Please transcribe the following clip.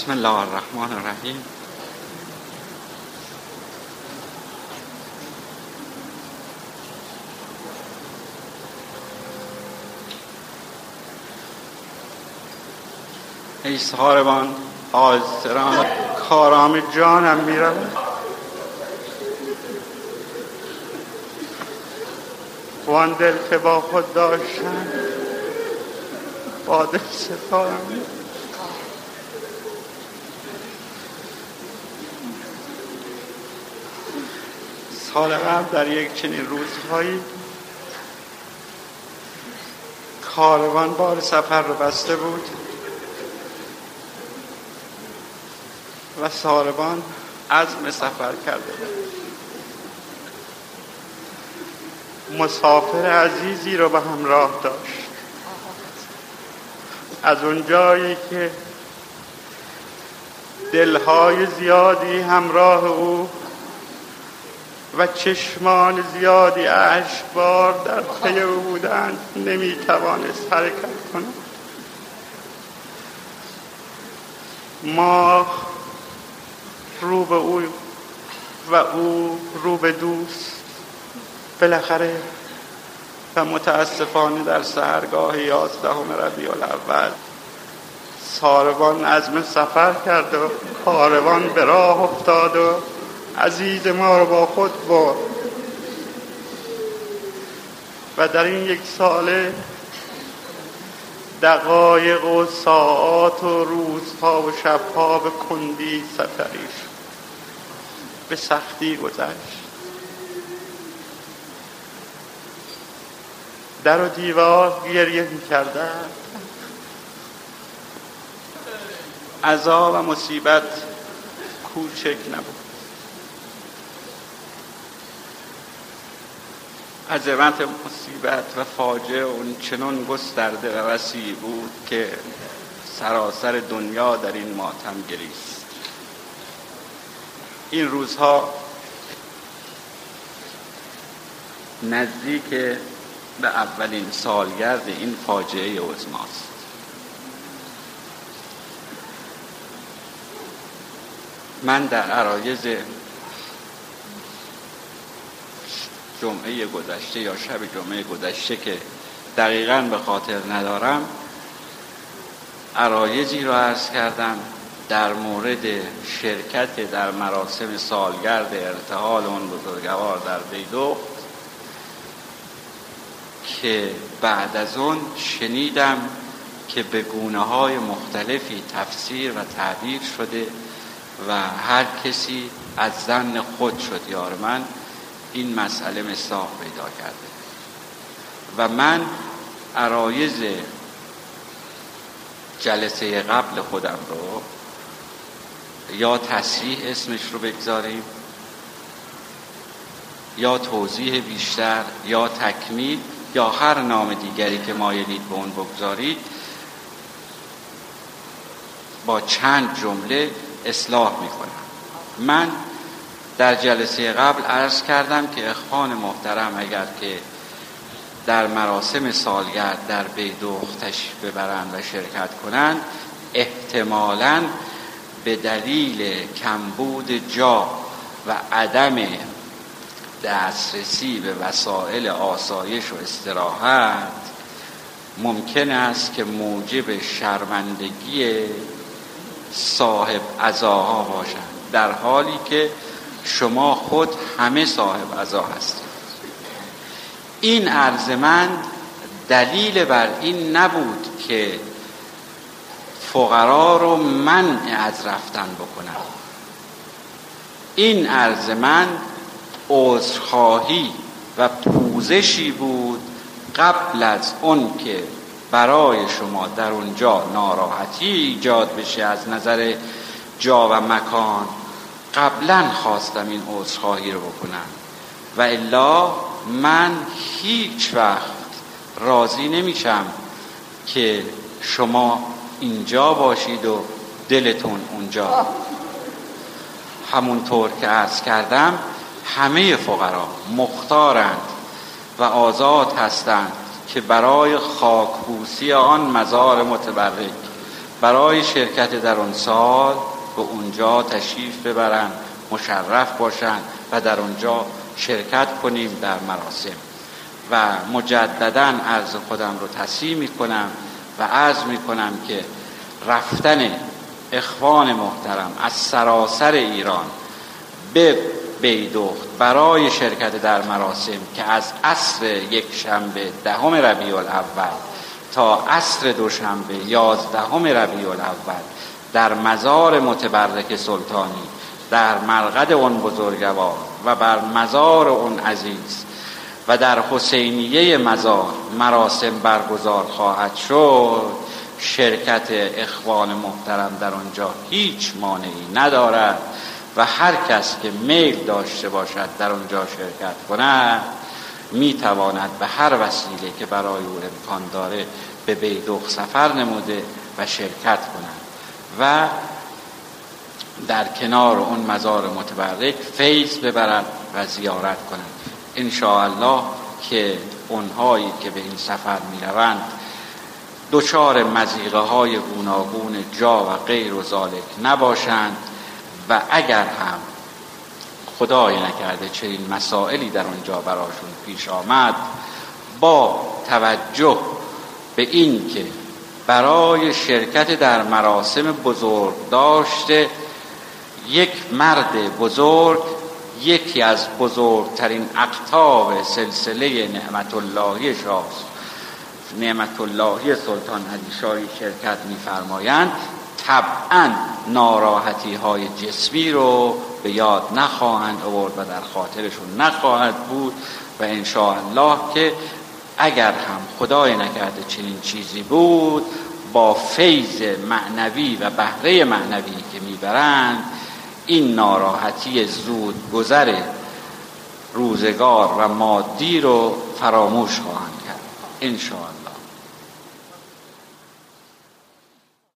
بسم الله الرحمن الرحیم. ای سهاربان آزران کارام جانم میرود، وان دل که با خود داشتم با دل سپارم. سال قبل در یک چنین روزهایی کاروان بار سفر رو بسته بود و ساربان عزم سفر کرده بود. مسافر عزیزی رو به همراه داشت. از اونجایی که دلهای زیادی همراه او و چشمان زیادی اشکبار در پی او بودند، نمیتوانست حرکت کند. ما رو به او و او رو به دوست بالاخره و متاسفانه در سحرگاه 11 ربیع الاول ساربان عزم سفر کرد و کاروان به راه افتاد و عزیز ما رو با خود برد. و در این یک ساله دقایق و ساعات و روزها و شبها به کندی سفریش به سختی گذشت. در و دیوار گریه می‌کردند. عذاب و مصیبت کوچک نبود. عظمت مصیبت و فاجعه اون چنان گسترده و وسیع بود که سراسر دنیا در این ماتم گریست. این روزها نزدیک به اولین سالگرد این فاجعه عظماست. من در عرایض جمعه گذشته یا شب جمعه گذشته که دقیقاً به خاطر ندارم، عرایضی را عرض کردم در مورد شرکت در مراسم سالگرد ارتحال اون بزرگوار در دیدوخت که بعد از اون شنیدم که به گونه‌های مختلفی تفسیر و تعبیر شده و هر کسی از ظن خود شد یار من این مسئله مصداق پیدا کرده. و من عرایض جلسه قبل خودم رو یا تصریح اسمش رو بگذاریم یا توضیح بیشتر یا تکمیل یا هر نام دیگری که مایلید به اون بگذارید با چند جمله اصلاح میکنم. من در جلسه قبل عرض کردم که اخوان محترم اگر که در مراسم سالگرد در بیدوخت تشریف ببرند و شرکت کنند، احتمالاً به دلیل کمبود جا و عدم دسترسی به وسایل آسایش و استراحت ممکن است که موجب شرمندگی صاحب عزاها باشند، در حالی که شما خود همه صاحب عزا هستید. این عرض من دلیل بر این نبود که فقرا رو منع از رفتن بکنم. این عرض من عذرخواهی و پوزشی بود قبل از اون که برای شما در اونجا ناراحتی ایجاد بشه از نظر جا و مکان. قبلا خواستم این عذرخواهی رو بکنم و الا من هیچ وقت راضی نمیشم که شما اینجا باشید و دلتون اونجا. همونطور که عرض کردم همه فقرا مختارند و آزاد هستند که برای خاکبوسی آن مزار متبرک برای شرکت در آن سال به اونجا تشریف ببرند، مشرف باشند و در اونجا شرکت کنیم در مراسم. و مجدداً عرض خودم رو تصحیح میکنم و عرض میکنم که رفتن اخوان محترم از سراسر ایران به بیدخت برای شرکت در مراسم که از عصر یک شنبه 10 ربیع الاول تا عصر دوشنبه 11 ربیع الاول در مزار متبرک سلطانی، در مرقد اون بزرگوار و بر مزار اون عزیز و در حسینیه مزار مراسم برگزار خواهد شد. شرکت اخوان محترم در آنجا هیچ مانعی ندارد و هر کس که میل داشته باشد در آنجا شرکت کند میتواند به هر وسیله که برای او امکان داره به بیدخت سفر نموده و شرکت کند و در کنار اون مزار متبرک فیض ببرد و زیارت کند. ان شاء الله که اونهایی که به این سفر میروند دوچار مزیقه های گوناگون جا و غیر و ذالک نباشند و اگر هم خدای نکرده چنین مسائلی در اونجا براشون پیش آمد، با توجه به این که برای شرکت در مراسم بزرگ داشته یک مرد بزرگ، یکی از بزرگترین اقطاب سلسله نعمت اللهی سلطان علی شاهی شرکت می‌فرمایند، طبعاً ناراحتی‌های جسمی رو به یاد نخواهند آورد و در خاطرشون نخواهد بود و ان شاء الله که اگر هم خدای نکرده چنین چیزی بود، با فیض معنوی و بهره معنوی که می‌برند این ناراحتی زود گذر روزگار و مادی رو فراموش خواهند کرد ان شاء الله.